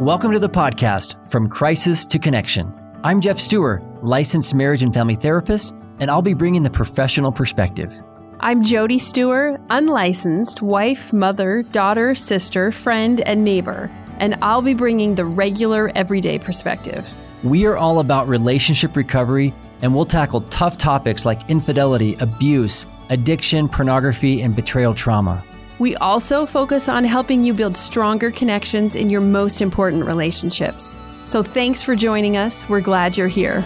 Welcome to the podcast, From Crisis to Connection. I'm Geoff Steurer, licensed marriage and family therapist, and I'll be bringing the professional perspective. I'm Jody Steurer, unlicensed wife, mother, daughter, sister, friend, and neighbor, and I'll be bringing the regular, everyday perspective. We are all about relationship recovery, and we'll tackle tough topics like infidelity, abuse, addiction, pornography, and betrayal trauma. We also focus on helping you build stronger connections in your most important relationships. So thanks for joining us. We're glad you're here.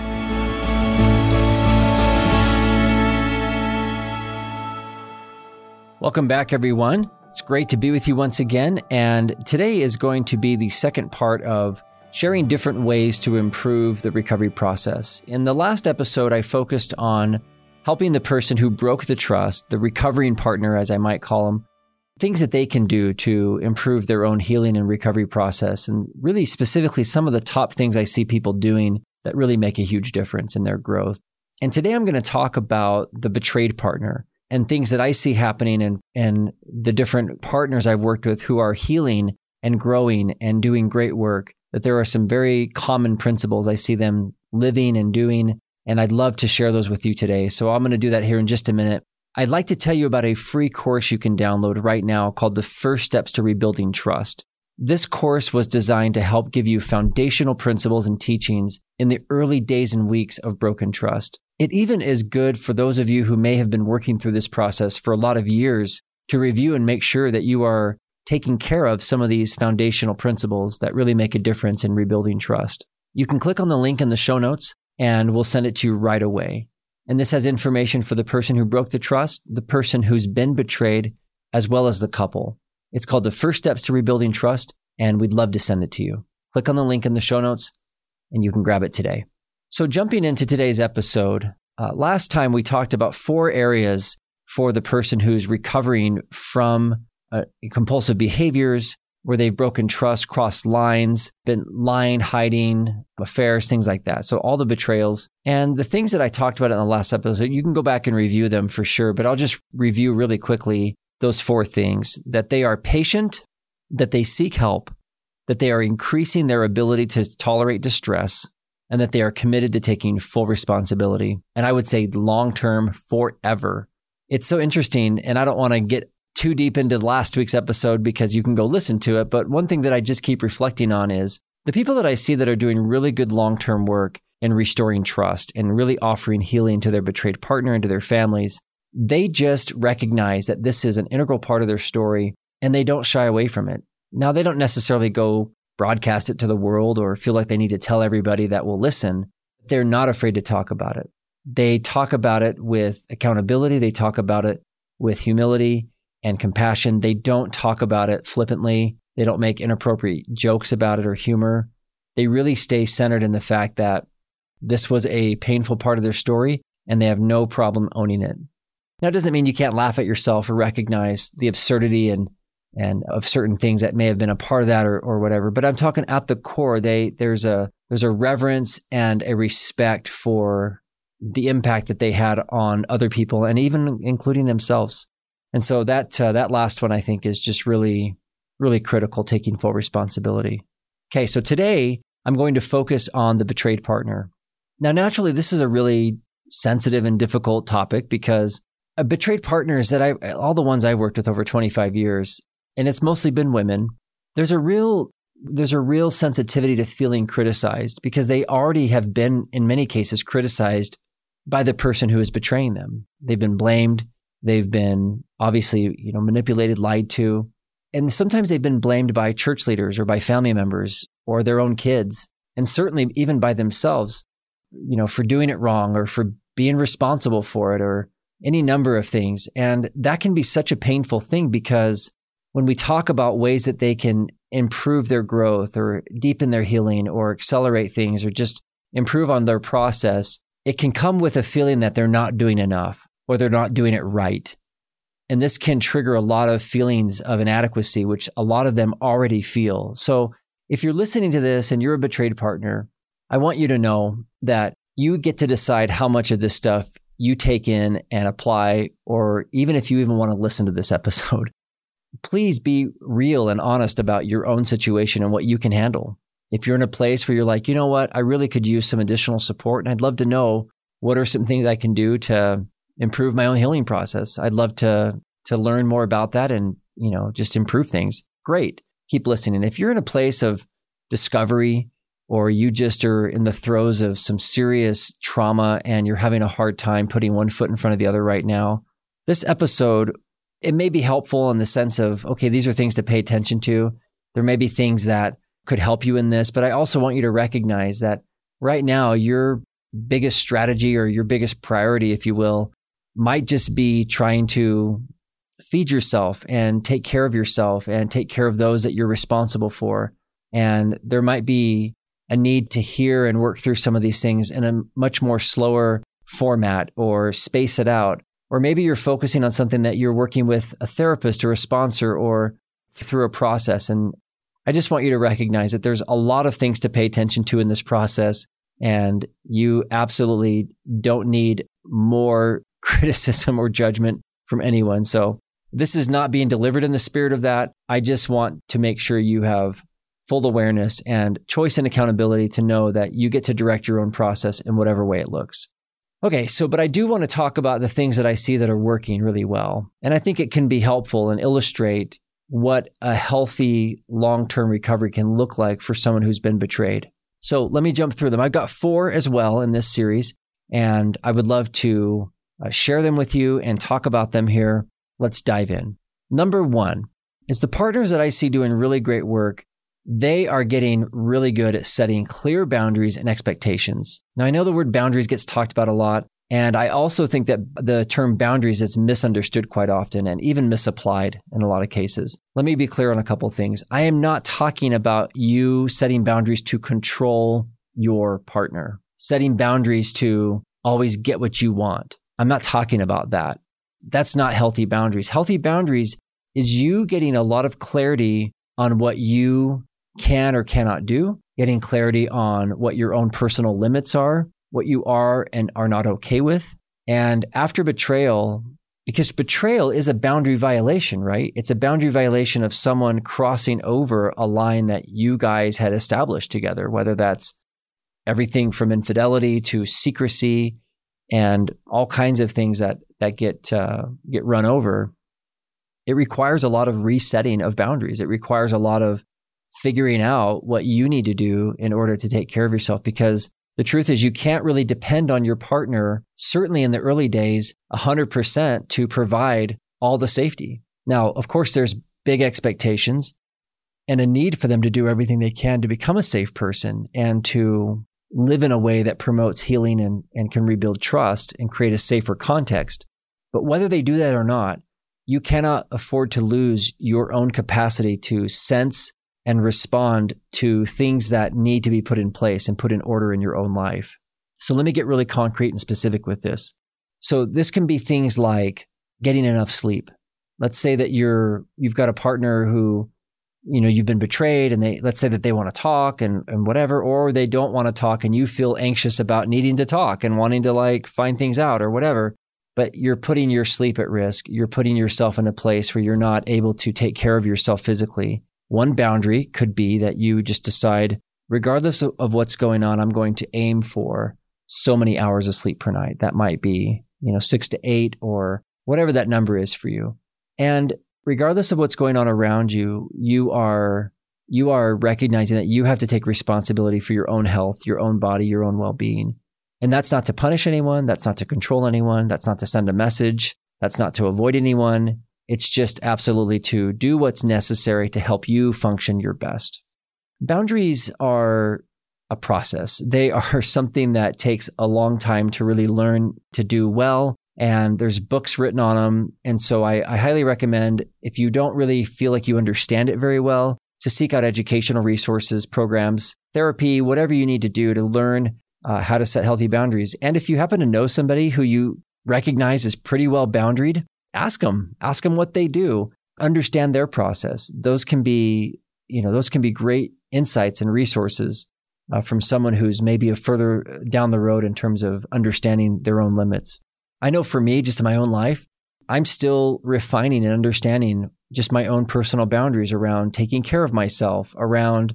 Welcome back, everyone. It's great to be with you once again. And today is going to be the second part of sharing different ways to improve the recovery process. In the last episode, I focused on helping the person who broke the trust, the recovering partner, as I might call them, things that they can do to improve their own healing and recovery process. And really specifically, some of the top things I see people doing that really make a huge difference in their growth. And today I'm going to talk about the betrayed partner and things that I see happening and the different partners I've worked with who are healing and growing and doing great work, that there are some very common principles I see them living and doing. And I'd love to share those with you today. So I'm going to do that here in just a minute. I'd like to tell you about a free course you can download right now called The First Steps to Rebuilding Trust. This course was designed to help give you foundational principles and teachings in the early days and weeks of broken trust. It even is good for those of you who may have been working through this process for a lot of years to review and make sure that you are taking care of some of these foundational principles that really make a difference in rebuilding trust. You can click on the link in the show notes and we'll send it to you right away. And this has information for the person who broke the trust, the person who's been betrayed, as well as the couple. It's called The First Steps to Rebuilding Trust, and we'd love to send it to you. Click on the link in the show notes, and you can grab it today. So jumping into today's episode, last time we talked about four areas for the person who's recovering from compulsive behaviors, where they've broken trust, crossed lines, been lying, hiding, affairs, things like that. So all the betrayals and the things that I talked about in the last episode, you can go back and review them for sure, but I'll just review really quickly those four things: that they are patient, that they seek help, that they are increasing their ability to tolerate distress, and that they are committed to taking full responsibility. And I would say long-term, forever. It's so interesting, and I don't want to get too deep into last week's episode because you can go listen to it. But one thing that I just keep reflecting on is the people that I see that are doing really good long-term work in restoring trust and really offering healing to their betrayed partner and to their families, they just recognize that this is an integral part of their story and they don't shy away from it. Now, they don't necessarily go broadcast it to the world or feel like they need to tell everybody that will listen. They're not afraid to talk about it. They talk about it with accountability. They talk about it with humility and compassion. They don't talk about it flippantly. They don't make inappropriate jokes about it or humor. They really stay centered in the fact that this was a painful part of their story and they have no problem owning it. Now, it doesn't mean you can't laugh at yourself or recognize the absurdity and of certain things that may have been a part of that or whatever, but I'm talking at the core, there's a reverence and a respect for the impact that they had on other people and even including themselves. And so that last one, I think, is just really, really critical, taking full responsibility. Okay, so today I'm going to focus on the betrayed partner. Now, naturally, this is a really sensitive and difficult topic because betrayed partners all the ones I've worked with over 25 years, and it's mostly been women, there's a real sensitivity to feeling criticized because they already have been, in many cases, criticized by the person who is betraying them. They've been blamed. They've been obviously, manipulated, lied to, and sometimes they've been blamed by church leaders or by family members or their own kids, and certainly even by themselves, for doing it wrong or for being responsible for it or any number of things. And that can be such a painful thing because when we talk about ways that they can improve their growth or deepen their healing or accelerate things or just improve on their process, it can come with a feeling that they're not doing enough, or they're not doing it right. And this can trigger a lot of feelings of inadequacy, which a lot of them already feel. So if you're listening to this and you're a betrayed partner, I want you to know that you get to decide how much of this stuff you take in and apply, or even if you even want to listen to this episode. please be real and honest about your own situation and what you can handle. If you're in a place where you're like, you know what, I really could use some additional support and I'd love to know what are some things I can do to improve my own healing process. I'd love to learn more about that and, you know, just improve things. Great. Keep listening. If you're in a place of discovery or you just are in the throes of some serious trauma and you're having a hard time putting one foot in front of the other right now, this episode, it may be helpful in the sense of, okay, these are things to pay attention to. There may be things that could help you in this, but I also want you to recognize that right now, your biggest strategy or your biggest priority, if you will, might just be trying to feed yourself and take care of yourself and take care of those that you're responsible for. And there might be a need to hear and work through some of these things in a much more slower format or space it out. Or maybe you're focusing on something that you're working with a therapist or a sponsor or through a process. And I just want you to recognize that there's a lot of things to pay attention to in this process. And you absolutely don't need more criticism or judgment from anyone. So this is not being delivered in the spirit of that. I just want to make sure you have full awareness and choice and accountability to know that you get to direct your own process in whatever way it looks. Okay, so, but I do want to talk about the things that I see that are working really well. And I think it can be helpful and illustrate what a healthy long-term recovery can look like for someone who's been betrayed. So let me jump through them. I've got 4 as well in this series, and I would love to share them with you and talk about them here. Let's dive in. Number 1 is the partners that I see doing really great work. They are getting really good at setting clear boundaries and expectations. Now, I know the word boundaries gets talked about a lot, and I also think that the term boundaries is misunderstood quite often and even misapplied in a lot of cases. Let me be clear on a couple of things. I am not talking about you setting boundaries to control your partner, setting boundaries to always get what you want. I'm not talking about that. That's not healthy boundaries. Healthy boundaries is you getting a lot of clarity on what you can or cannot do, getting clarity on what your own personal limits are, what you are and are not okay with. And after betrayal, because betrayal is a boundary violation, right? It's a boundary violation of someone crossing over a line that you guys had established together, whether that's everything from infidelity to secrecy and all kinds of things that get run over. It requires a lot of resetting of boundaries. It requires a lot of figuring out what you need to do in order to take care of yourself. Because the truth is you can't really depend on your partner, certainly in the early days, 100% to provide all the safety. Now, of course, there's big expectations and a need for them to do everything they can to become a safe person and to live in a way that promotes healing and can rebuild trust and create a safer context. But whether they do that or not, you cannot afford to lose your own capacity to sense and respond to things that need to be put in place and put in order in your own life. So let me get really concrete and specific with this. So this can be things like getting enough sleep. Let's say that you've got a partner who, you know, you've been betrayed and let's say that they want to talk and whatever, or they don't want to talk and you feel anxious about needing to talk and wanting to like find things out or whatever, but you're putting your sleep at risk. You're putting yourself in a place where you're not able to take care of yourself physically. One boundary could be that you just decide, regardless of what's going on, I'm going to aim for so many hours of sleep per night. That might be, 6 to 8 or whatever that number is for you. And regardless of what's going on around you, you are recognizing that you have to take responsibility for your own health, your own body, your own well-being. And that's not to punish anyone. That's not to control anyone. That's not to send a message. That's not to avoid anyone. It's just absolutely to do what's necessary to help you function your best. Boundaries are a process. They are something that takes a long time to really learn to do well. And there's books written on them. And so I highly recommend, if you don't really feel like you understand it very well, to seek out educational resources, programs, therapy, whatever you need to do to learn how to set healthy boundaries. And if you happen to know somebody who you recognize is pretty well boundaried, ask them what they do, understand their process. Those can be great insights and resources from someone who's maybe further down the road in terms of understanding their own limits. I know for me, just in my own life, I'm still refining and understanding just my own personal boundaries around taking care of myself, around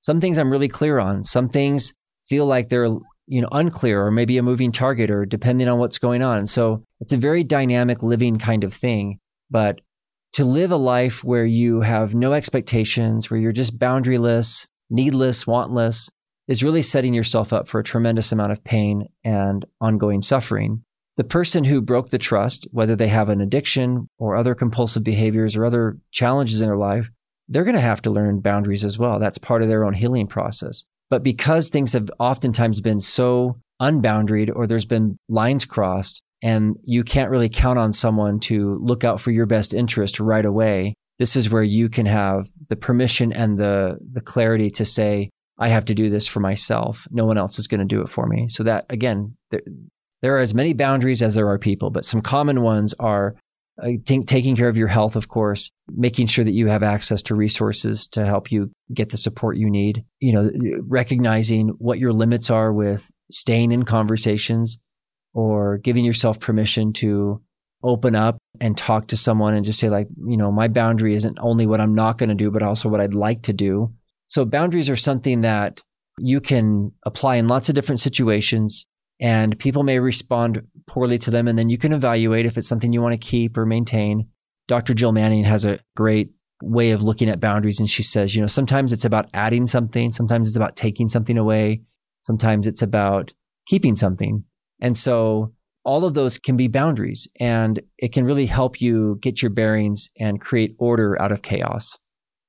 some things I'm really clear on. Some things feel like they're, you know, unclear or maybe a moving target or depending on what's going on. So it's a very dynamic living kind of thing. But to live a life where you have no expectations, where you're just boundaryless, needless, wantless, is really setting yourself up for a tremendous amount of pain and ongoing suffering. The person who broke the trust, whether they have an addiction or other compulsive behaviors or other challenges in their life, they're going to have to learn boundaries as well. That's part of their own healing process. But because things have oftentimes been so unboundaried or there's been lines crossed and you can't really count on someone to look out for your best interest right away, this is where you can have the permission and the clarity to say, I have to do this for myself. No one else is going to do it for me. So that, again, there are as many boundaries as there are people, but some common ones are, I think, taking care of your health, of course, making sure that you have access to resources to help you get the support you need, you know, recognizing what your limits are with staying in conversations or giving yourself permission to open up and talk to someone and just say, like, you know, my boundary isn't only what I'm not going to do, but also what I'd like to do. So boundaries are something that you can apply in lots of different situations, and people may respond poorly to them, and then you can evaluate if it's something you want to keep or maintain. Dr. Jill Manning has a great way of looking at boundaries, and she says, you know, sometimes it's about adding something, sometimes it's about taking something away, sometimes it's about keeping something. And so all of those can be boundaries, and it can really help you get your bearings and create order out of chaos.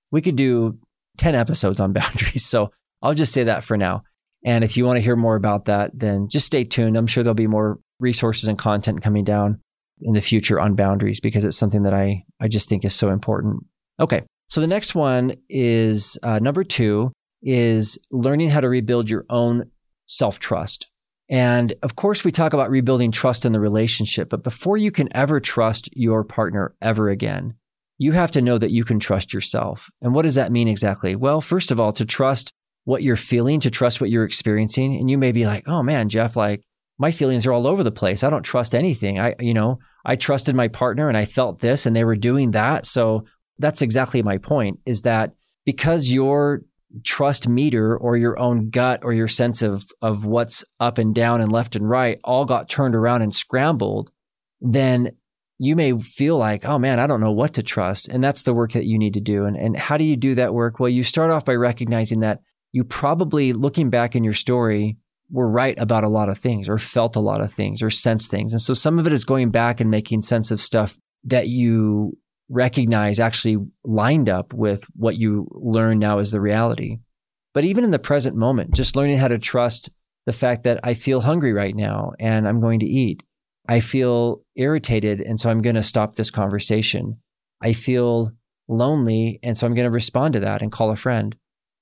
We could do 10 episodes on boundaries, so I'll just say that for now. And if you want to hear more about that, then just stay tuned. I'm sure there'll be more resources and content coming down in the future on boundaries, because it's something that I just think is so important. Okay, so the next one is number 2 is learning how to rebuild your own self-trust. And of course, we talk about rebuilding trust in the relationship, but before you can ever trust your partner ever again, you have to know that you can trust yourself. And what does that mean exactly? Well, first of all, to trust what you're feeling, to trust what you're experiencing. And you may be like, oh man, Jeff, like my feelings are all over the place. I don't trust anything. I trusted my partner and I felt this and they were doing that. So that's exactly my point, is that because your trust meter or your own gut or your sense of what's up and down and left and right all got turned around and scrambled, then you may feel like, oh man, I don't know what to trust. And that's the work that you need to do. And how do you do that work? Well, you start off by recognizing that you probably, looking back in your story, were right about a lot of things or felt a lot of things or sensed things. And so some of it is going back and making sense of stuff that you recognize actually lined up with what you learn now as the reality. But even in the present moment, just learning how to trust the fact that I feel hungry right now and I'm going to eat. I feel irritated, and so I'm going to stop this conversation. I feel lonely, and so I'm going to respond to that and call a friend.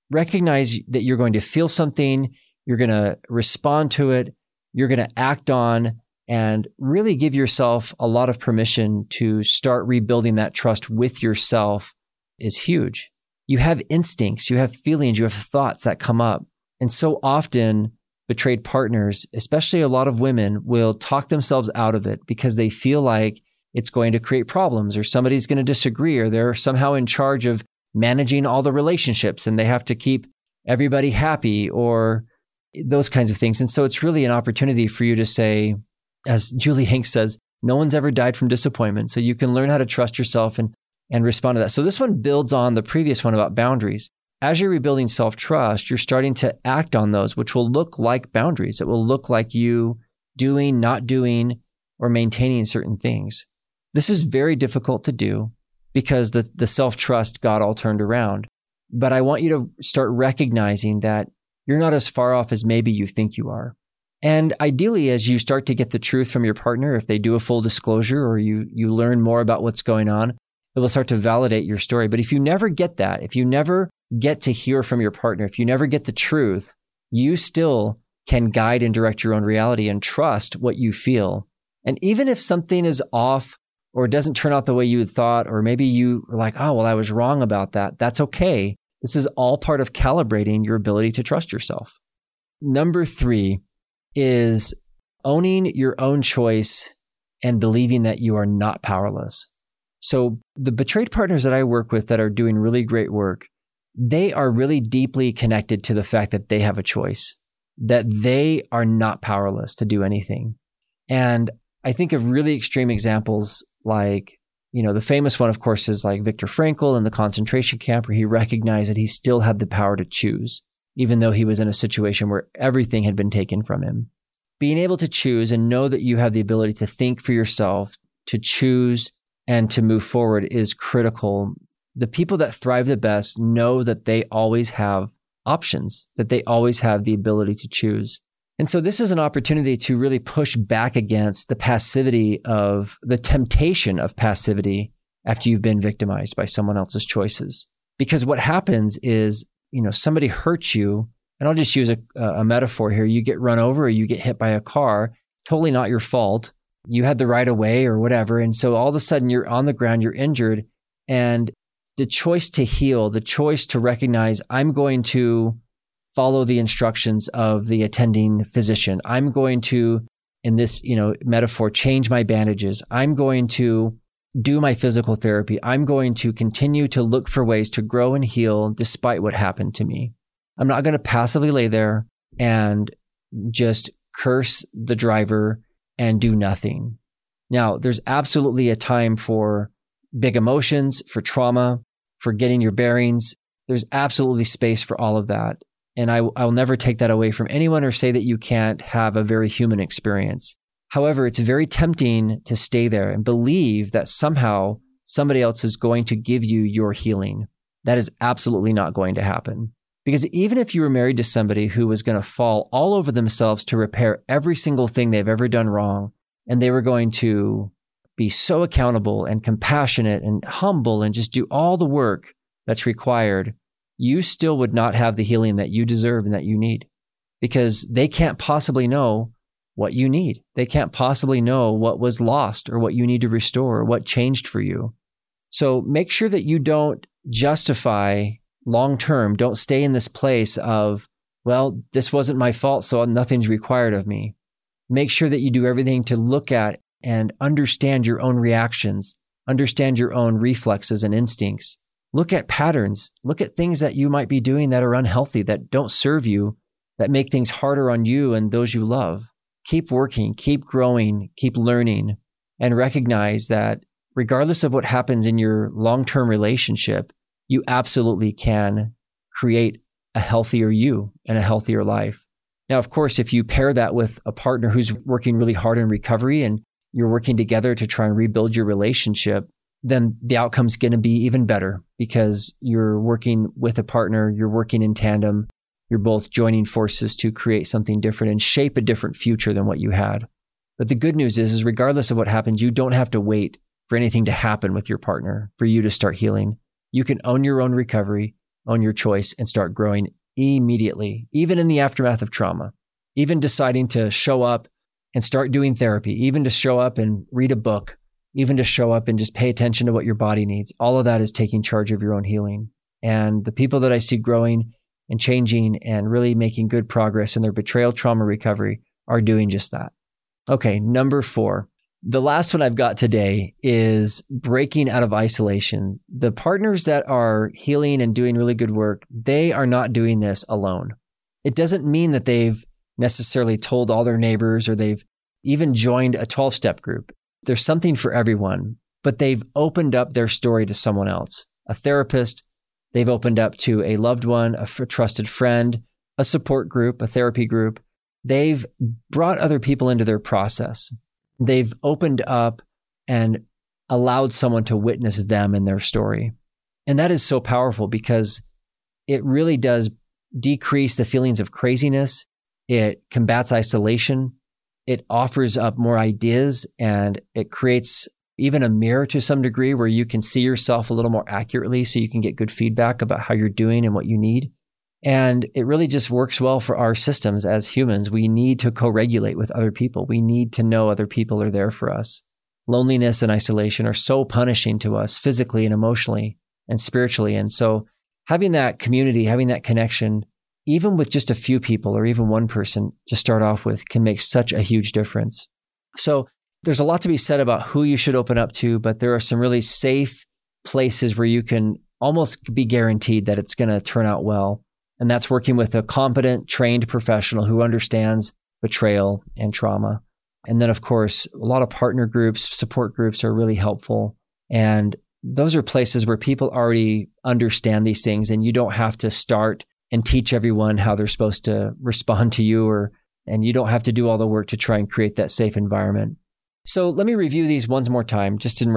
Recognize that you're going to feel something, you're going to respond to it, you're going to act on, and really give yourself a lot of permission to start rebuilding that trust with yourself is huge. You have instincts, you have feelings, you have thoughts that come up. And so often, betrayed partners, especially a lot of women, will talk themselves out of it because they feel like it's going to create problems or somebody's going to disagree or they're somehow in charge of managing all the relationships and they have to keep everybody happy or those kinds of things. And so it's really an opportunity for you to say, as Julie Hanks says, no one's ever died from disappointment. So you can learn how to trust yourself and respond to that. So this one builds on the previous one about boundaries. As you're rebuilding self-trust, you're starting to act on those, which will look like boundaries. It will look like you doing, not doing, or maintaining certain things. This is very difficult to do because the self-trust got all turned around. But I want you to start recognizing that you're not as far off as maybe you think you are. And ideally, as you start to get the truth from your partner, if they do a full disclosure or you learn more about what's going on, it will start to validate your story. But if you never get that, if you never get to hear from your partner, if you never get the truth, you still can guide and direct your own reality and trust what you feel. And even if something is off or doesn't turn out the way you had thought, or maybe you were like, oh, well, I was wrong about that, that's okay. This is all part of calibrating your ability to trust yourself. Number 3 is owning your own choice and believing that you are not powerless. So the betrayed partners that I work with that are doing really great work, they are really deeply connected to the fact that they have a choice, that they are not powerless to do anything. And I think of really extreme examples like, you know, the famous one, of course, is like Viktor Frankl in the concentration camp, where he recognized that he still had the power to choose, even though he was in a situation where everything had been taken from him. Being able to choose and know that you have the ability to think for yourself, to choose and to move forward is critical. The people that thrive the best know that they always have options, that they always have the ability to choose. And so this is an opportunity to really push back against the passivity of the temptation of passivity after you've been victimized by someone else's choices. Because what happens is, you know, somebody hurts you, and I'll just use a metaphor here. You get run over or you get hit by a car, totally not your fault. You had the right of way or whatever. And so all of a sudden you're on the ground, you're injured. And the choice to heal, the choice to recognize, I'm going to follow the instructions of the attending physician. I'm going to, in this, you know, metaphor, change my bandages. I'm going to do my physical therapy. I'm going to continue to look for ways to grow and heal despite what happened to me. I'm not going to passively lay there and just curse the driver and do nothing. Now, there's absolutely a time for big emotions, for trauma, for getting your bearings. There's absolutely space for all of that. And I'll never take that away from anyone or say that you can't have a very human experience. However, it's very tempting to stay there and believe that somehow somebody else is going to give you your healing. That is absolutely not going to happen. Because even if you were married to somebody who was going to fall all over themselves to repair every single thing they've ever done wrong, and they were going to be so accountable and compassionate and humble and just do all the work that's required, you still would not have the healing that you deserve and that you need, because they can't possibly know what you need. They can't possibly know what was lost or what you need to restore or what changed for you. So make sure that you don't justify long-term, don't stay in this place of, well, this wasn't my fault, so nothing's required of me. Make sure that you do everything to look at and understand your own reactions, understand your own reflexes and instincts. Look at patterns, look at things that you might be doing that are unhealthy, that don't serve you, that make things harder on you and those you love. Keep working, keep growing, keep learning, and recognize that regardless of what happens in your long-term relationship, you absolutely can create a healthier you and a healthier life. Now, of course, if you pair that with a partner who's working really hard in recovery and you're working together to try and rebuild your relationship, then the outcome's going to be even better because you're working with a partner, you're working in tandem, you're both joining forces to create something different and shape a different future than what you had. But the good news is regardless of what happens, you don't have to wait for anything to happen with your partner for you to start healing. You can own your own recovery, own your choice, and start growing immediately, even in the aftermath of trauma, even deciding to show up and start doing therapy, even to show up and read a book, even to show up and just pay attention to what your body needs. All of that is taking charge of your own healing. And the people that I see growing and changing and really making good progress in their betrayal trauma recovery are doing just that. Okay, number 4. The last one I've got today is breaking out of isolation. The partners that are healing and doing really good work, they are not doing this alone. It doesn't mean that they've necessarily told all their neighbors or they've even joined a 12-step group. There's something for everyone, but they've opened up their story to someone else, a therapist. They've opened up to a loved one, a trusted friend, a support group, a therapy group. They've brought other people into their process. They've opened up and allowed someone to witness them in their story. And that is so powerful because it really does decrease the feelings of craziness. It combats isolation. It offers up more ideas, and it creates even a mirror to some degree where you can see yourself a little more accurately so you can get good feedback about how you're doing and what you need. And it really just works well for our systems as humans. We need to co-regulate with other people. We need to know other people are there for us. Loneliness and isolation are so punishing to us physically and emotionally and spiritually. And so having that community, having that connection, even with just a few people or even one person to start off with, can make such a huge difference. So there's a lot to be said about who you should open up to, but there are some really safe places where you can almost be guaranteed that it's going to turn out well. And that's working with a competent, trained professional who understands betrayal and trauma. And then, of course, a lot of partner groups, support groups are really helpful. And those are places where people already understand these things, and you don't have to start and teach everyone how they're supposed to respond to you, and you don't have to do all the work to try and create that safe environment. So let me review these one more time, just in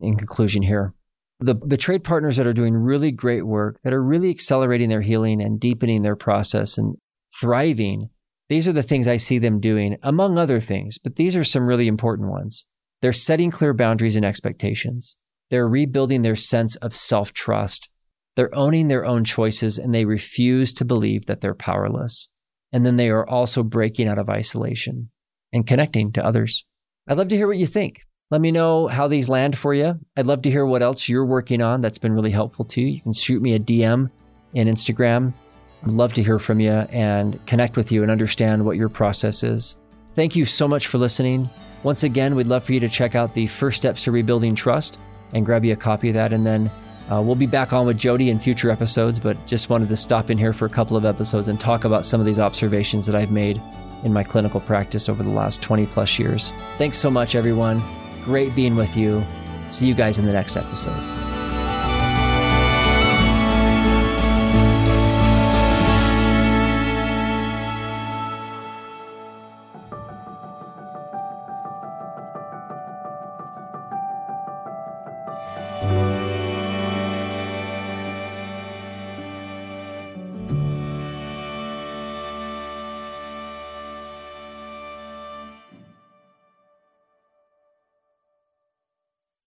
conclusion here. The betrayed partners that are doing really great work, that are really accelerating their healing and deepening their process and thriving, these are the things I see them doing, among other things, but these are some really important ones. They're setting clear boundaries and expectations. They're rebuilding their sense of self-trust. They're owning their own choices, and they refuse to believe that they're powerless. And then they are also breaking out of isolation and connecting to others. I'd love to hear what you think. Let me know how these land for you. I'd love to hear what else you're working on that's been really helpful to you. You can shoot me a DM in Instagram. I'd love to hear from you and connect with you and understand what your process is. Thank you so much for listening. Once again, we'd love for you to check out the First Steps to Rebuilding Trust and grab you a copy of that. And then we'll be back on with Jody in future episodes, but just wanted to stop in here for a couple of episodes and talk about some of these observations that I've made in my clinical practice over the last 20 plus years. Thanks so much, everyone. Great being with you. See you guys in the next episode.